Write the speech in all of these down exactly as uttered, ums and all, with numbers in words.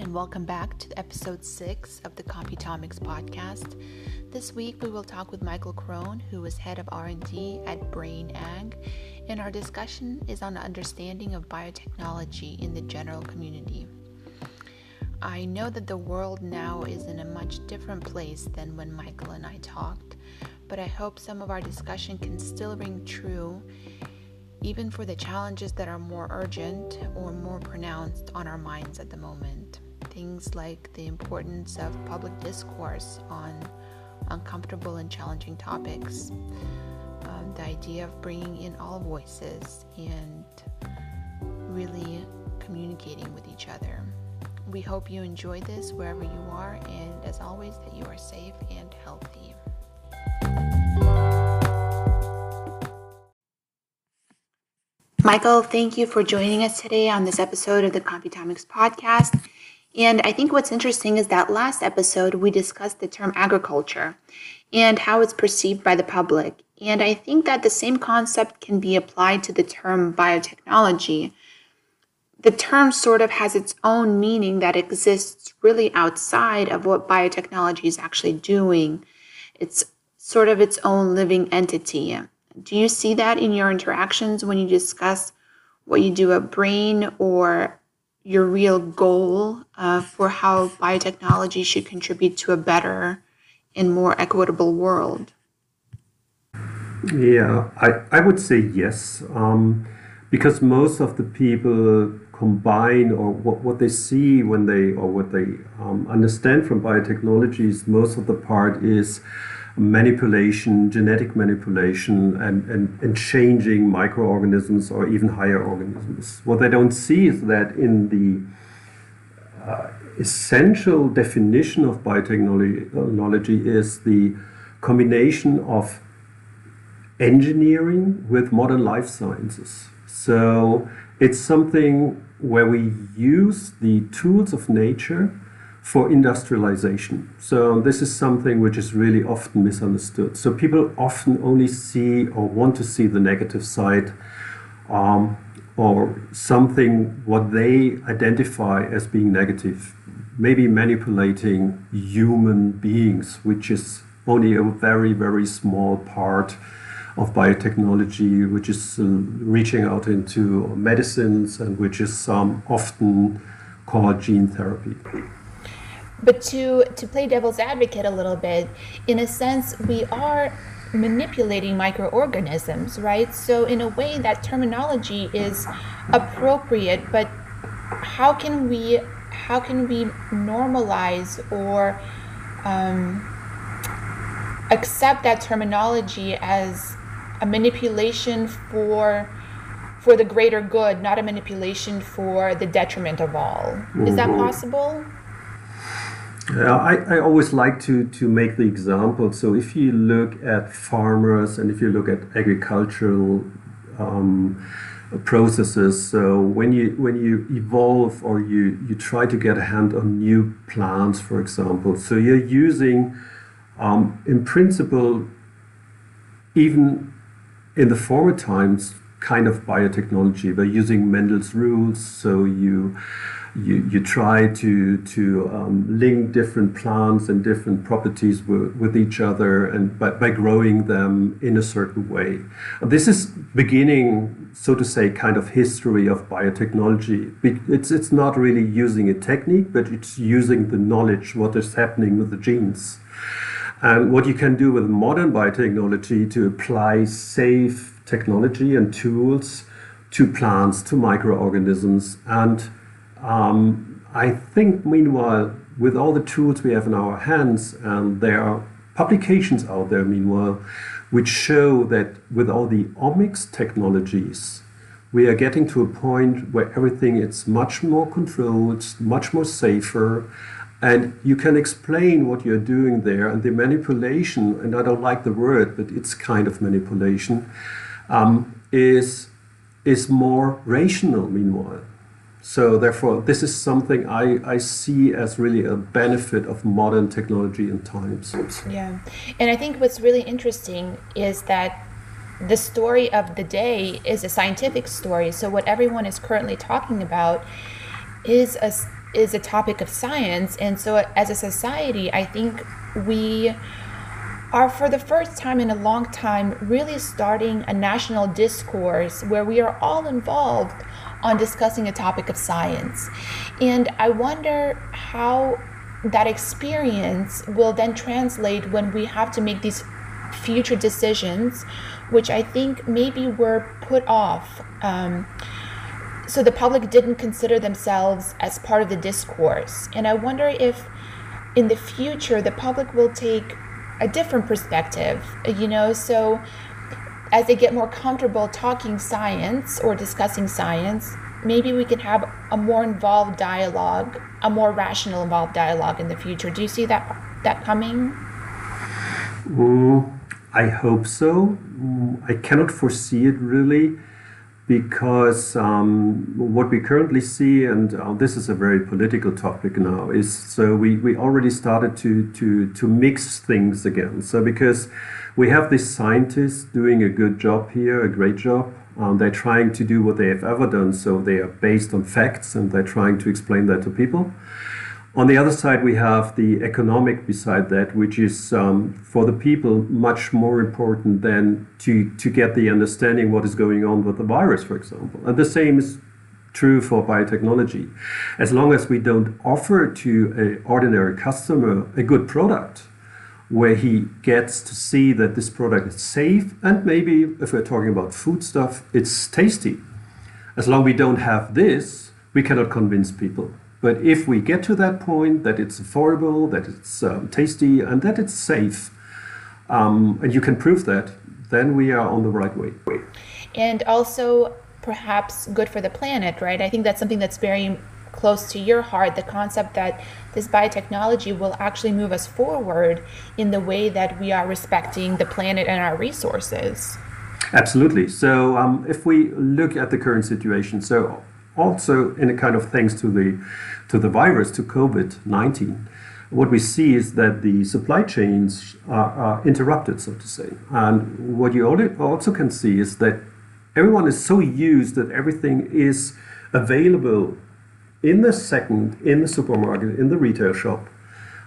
everyone, and welcome back to episode six of the Computomics podcast. This week, we will talk with Michael Krohn, who is head of R and D at Brain Ag, and our discussion is on the understanding of biotechnology in the general community. I know that the world now is in a much different place than when Michael and I talked, but I hope some of our discussion can still ring true even for the challenges that are more urgent or more pronounced on our minds at the moment. Things like the importance of public discourse on uncomfortable and challenging topics, um, the idea of bringing in all voices and really communicating with each other. We hope you enjoy this wherever you are, and as always, that you are safe and healthy. Michael, thank you for joining us today on this episode of the Computomics podcast. And I think what's interesting is that last episode we discussed the term agriculture and how it's perceived by the public. And I think that the same concept can be applied to the term biotechnology. The term sort of has its own meaning that exists really outside of what biotechnology is actually doing. It's sort of its own living entity. Do you see that in your interactions when you discuss what you do at Brain or your real goal uh, for how biotechnology should contribute to a better and more equitable world? Yeah, I, I would say yes, um, because most of the people combine or what, what they see when they or what they um, understand from biotechnology is most of the part is manipulation, genetic manipulation, and, and, and changing microorganisms or even higher organisms. What they don't see is that in the uh, essential definition of biotechnology is the combination of engineering with modern life sciences. So it's something where we use the tools of nature for industrialization. So this is something which is really often misunderstood. So people often only see or want to see the negative side um, or something what they identify as being negative, maybe manipulating human beings, which is only a very, very small part of biotechnology, which is uh, reaching out into medicines and which is um, often called gene therapy. But to, to play devil's advocate a little bit, in a sense, we are manipulating microorganisms, right? So in a way, that terminology is appropriate, but how can we how can we normalize or um, accept that terminology as a manipulation for for the greater good, not a manipulation for the detriment of all? Is that possible? Uh, I, I always like to, to make the example. So if you look at farmers and if you look at agricultural um, processes, so when you when you evolve or you, you try to get a hand on new plants, for example, so you're using, um, in principle, even in the former times, kind of biotechnology. By using Mendel's rules, so you... You, you try to to um, link different plants and different properties w- with each other, and by, by growing them in a certain way. This is beginning, so to say, kind of history of biotechnology. It's it's not really using a technique, but it's using the knowledge what is happening with the genes, and what you can do with modern biotechnology to apply safe technology and tools to plants, to microorganisms, and Um, I think, meanwhile, with all the tools we have in our hands, um, there are publications out there, meanwhile, which show that with all the omics technologies, we are getting to a point where everything is much more controlled, much more safer, and you can explain what you're doing there, and the manipulation, and I don't like the word, but it's kind of manipulation, um, is, is more rational, meanwhile. So therefore, this is something I, I see as really a benefit of modern technology and times. Yeah. And I think what's really interesting is that the story of the day is a scientific story. So what everyone is currently talking about is a is a topic of science. And so as a society, I think we are, for the first time in a long time, really starting a national discourse where we are all involved on discussing a topic of science. And I wonder how that experience will then translate when we have to make these future decisions, which I think maybe were put off. Um, so the public didn't consider themselves as part of the discourse. And I wonder if in the future, the public will take a different perspective, you know, so as they get more comfortable talking science or discussing science, maybe we can have a more involved dialogue, a more rational involved dialogue in the future. Do you see that that coming? Mm, I hope so. I cannot foresee it really, because um, what we currently see, and uh, this is a very political topic now, is so we, we already started to, to, to mix things again. So because we have these scientists doing a good job here, a great job, um, they're trying to do what they have ever done, so they are based on facts and they're trying to explain that to people. On the other side, we have the economic beside that, which is um, for the people much more important than to, to get the understanding what is going on with the virus, for example. And the same is true for biotechnology. As long as we don't offer to an ordinary customer a good product, where he gets to see that this product is safe, and maybe if we're talking about food stuff, it's tasty. As long as we don't have this, we cannot convince people. But if we get to that point, that it's affordable, that it's um, tasty, and that it's safe, um, and you can prove that, then we are on the right way. And also perhaps good for the planet, right? I think that's something that's very close to your heart, the concept that this biotechnology will actually move us forward in the way that we are respecting the planet and our resources. Absolutely. So um, if we look at the current situation, so also, in a kind of thanks to the to the virus, to COVID nineteen, what we see is that the supply chains are, are interrupted, so to say. And what you also can see is that everyone is so used that everything is available in the second, in the supermarket, in the retail shop.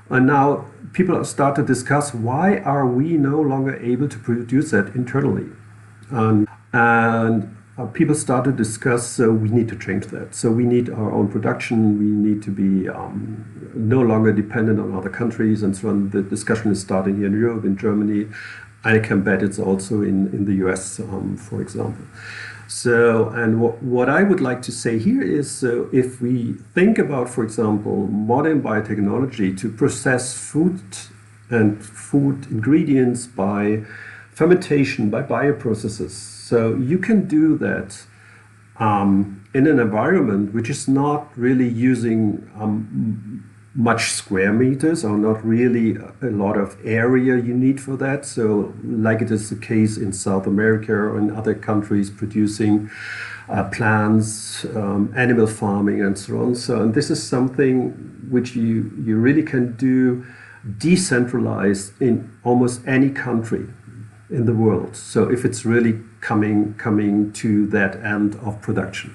And now people start to discuss, why are we no longer able to produce that internally? Um, and people start to discuss, so we need to change that. So we need our own production, we need to be um, no longer dependent on other countries, and so on. The discussion is starting here in Europe, in Germany. I can bet it's also in, in the U S, um, for example. So, and what, what I would like to say here is, so if we think about, for example, modern biotechnology to process food and food ingredients by fermentation, by bioprocesses, so you can do that um, in an environment which is not really using um, much square meters, or not really a lot of area you need for that. So like it is the case in South America or in other countries producing uh, plants, um, animal farming, and so on. So, and this is something which you, you really can do decentralized in almost any country in the world. So if it's really coming coming to that end of production.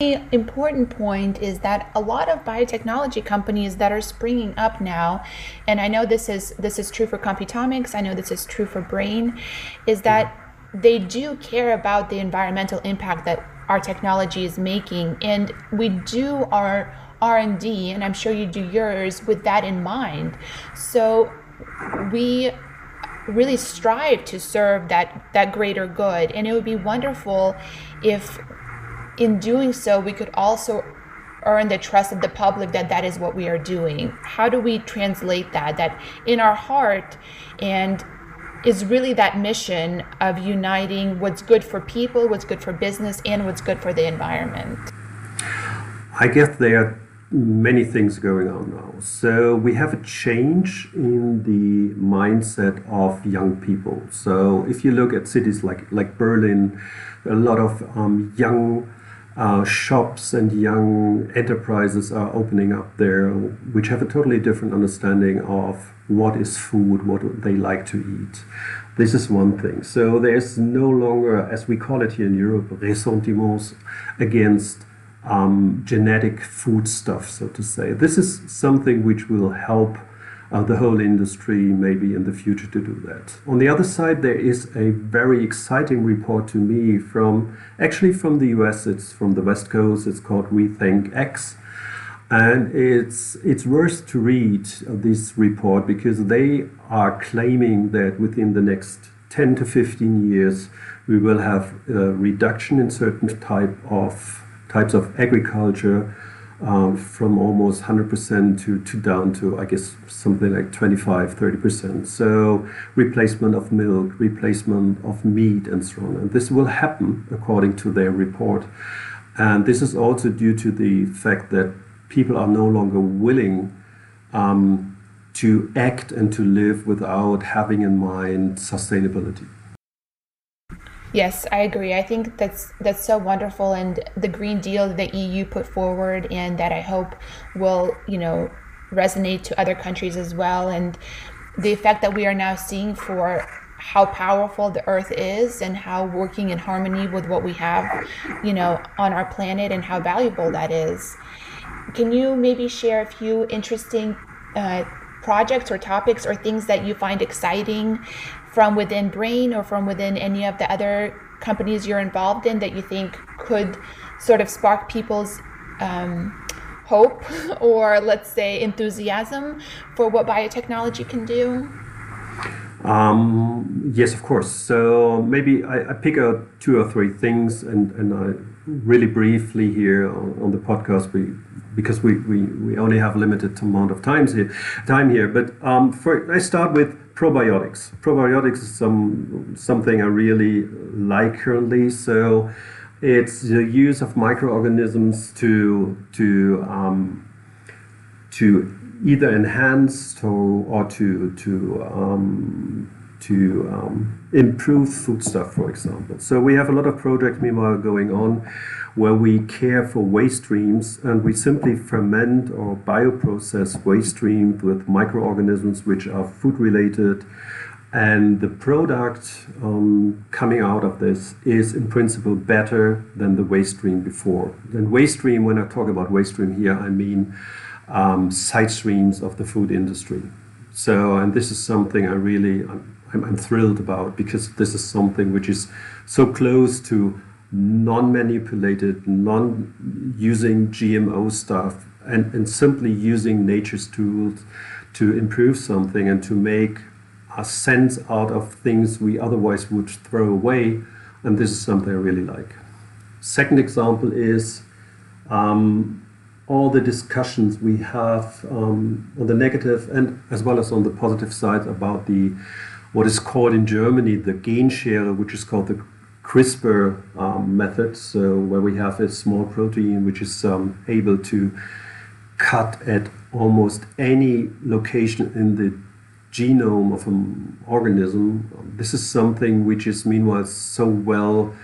The important point is that a lot of biotechnology companies that are springing up now, and I know this is this is true for Computomics, I know this is true for Brain, is that they do care about the environmental impact that our technology is making, and we do our R and D, and I'm sure you do yours, with that in mind. So we really strive to serve that that greater good, and it would be wonderful if in doing so we could also earn the trust of the public that that is what we are doing. How do we translate that that in our heart, and is really that mission of uniting what's good for people, what's good for business, and what's good for the environment? I guess there are many things going on now. So we have a change in the mindset of young people. So if you look at cities like like Berlin, a lot of um, young uh, shops and young enterprises are opening up there, which have a totally different understanding of what is food, what they like to eat. This is one thing. So there's no longer, as we call it here in Europe, ressentiments against um, genetic foodstuff, so to say. This is something which will help uh, the whole industry maybe in the future to do that. On the other side, there is a very exciting report to me from, actually from the U S, it's from the West Coast, it's called Rethink X. And it's, it's worth to read this report because they are claiming that within the next ten to fifteen years, we will have a reduction in certain type of, types of agriculture um, from almost one hundred percent to, to down to, I guess, something like twenty-five, thirty percent. So replacement of milk, replacement of meat and so on. And this will happen according to their report. And this is also due to the fact that people are no longer willing um, to act and to live without having in mind sustainability. Yes, I agree. I think that's that's so wonderful, and the Green Deal that the E U put forward, and that I hope will, you know, resonate to other countries as well. And the effect that we are now seeing for how powerful the earth is and how working in harmony with what we have, you know, on our planet, and how valuable that is. Can you maybe share a few interesting uh, projects or topics or things that you find exciting from within Brain or from within any of the other companies you're involved in that you think could sort of spark people's um, hope or, let's say, enthusiasm for what biotechnology can do? Um, yes, of course. So maybe I, I pick out two or three things, and, and I really briefly here on, on the podcast, we, because we, we, we only have a limited amount of times here, time here. But um, for, I start with probiotics. Probiotics is some something I really like currently. So it's the use of microorganisms to to um, to either enhance to, or to to um, to um, improve foodstuff, for example. So we have a lot of projects meanwhile going on where we care for waste streams, and we simply ferment or bioprocess waste streams with microorganisms which are food related, and the product um, coming out of this is in principle better than the waste stream before. And waste stream, when I talk about waste stream here, I mean um, side streams of the food industry. So, and this is something I really, I'm, I'm, I'm thrilled about, because this is something which is so close to non-manipulated, non-using G M O stuff, and, and simply using nature's tools to improve something and to make a sense out of things we otherwise would throw away. And this is something I really like. Second example is um, all the discussions we have um, on the negative and as well as on the positive side about the what is called in Germany the Genschere, which is called the CRISPR um, method, so where we have a small protein which is um, able to cut at almost any location in the genome of an organism. This is something which is meanwhile so well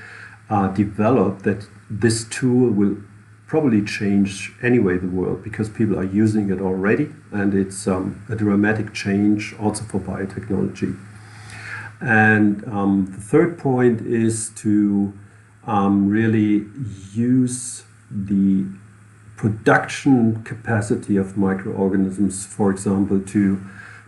uh, developed that this tool will probably change anyway the world, because people are using it already, and it's um, a dramatic change also for biotechnology. And um, the third point is to um, really use the production capacity of microorganisms, for example, to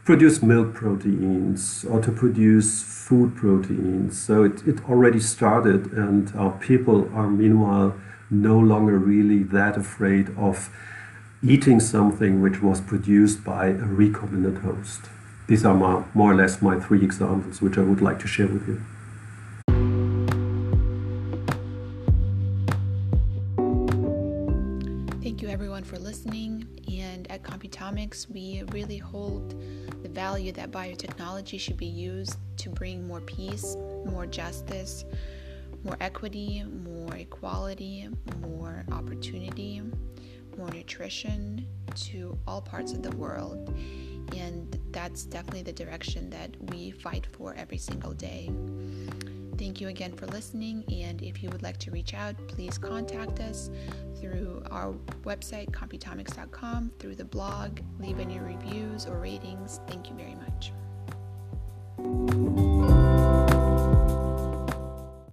produce milk proteins or to produce food proteins. So it, it already started, and our people are meanwhile no longer really that afraid of eating something which was produced by a recombinant host. These are my, more or less my three examples, which I would like to share with you. Thank you everyone for listening. And at Computomics, we really hold the value that biotechnology should be used to bring more peace, more justice, more equity, more equality, more opportunity, more nutrition to all parts of the world. And that's definitely the direction that we fight for every single day. Thank you again for listening, and if you would like to reach out, please contact us through our website, computomics dot com, through the blog, leave any reviews or ratings. Thank you very much.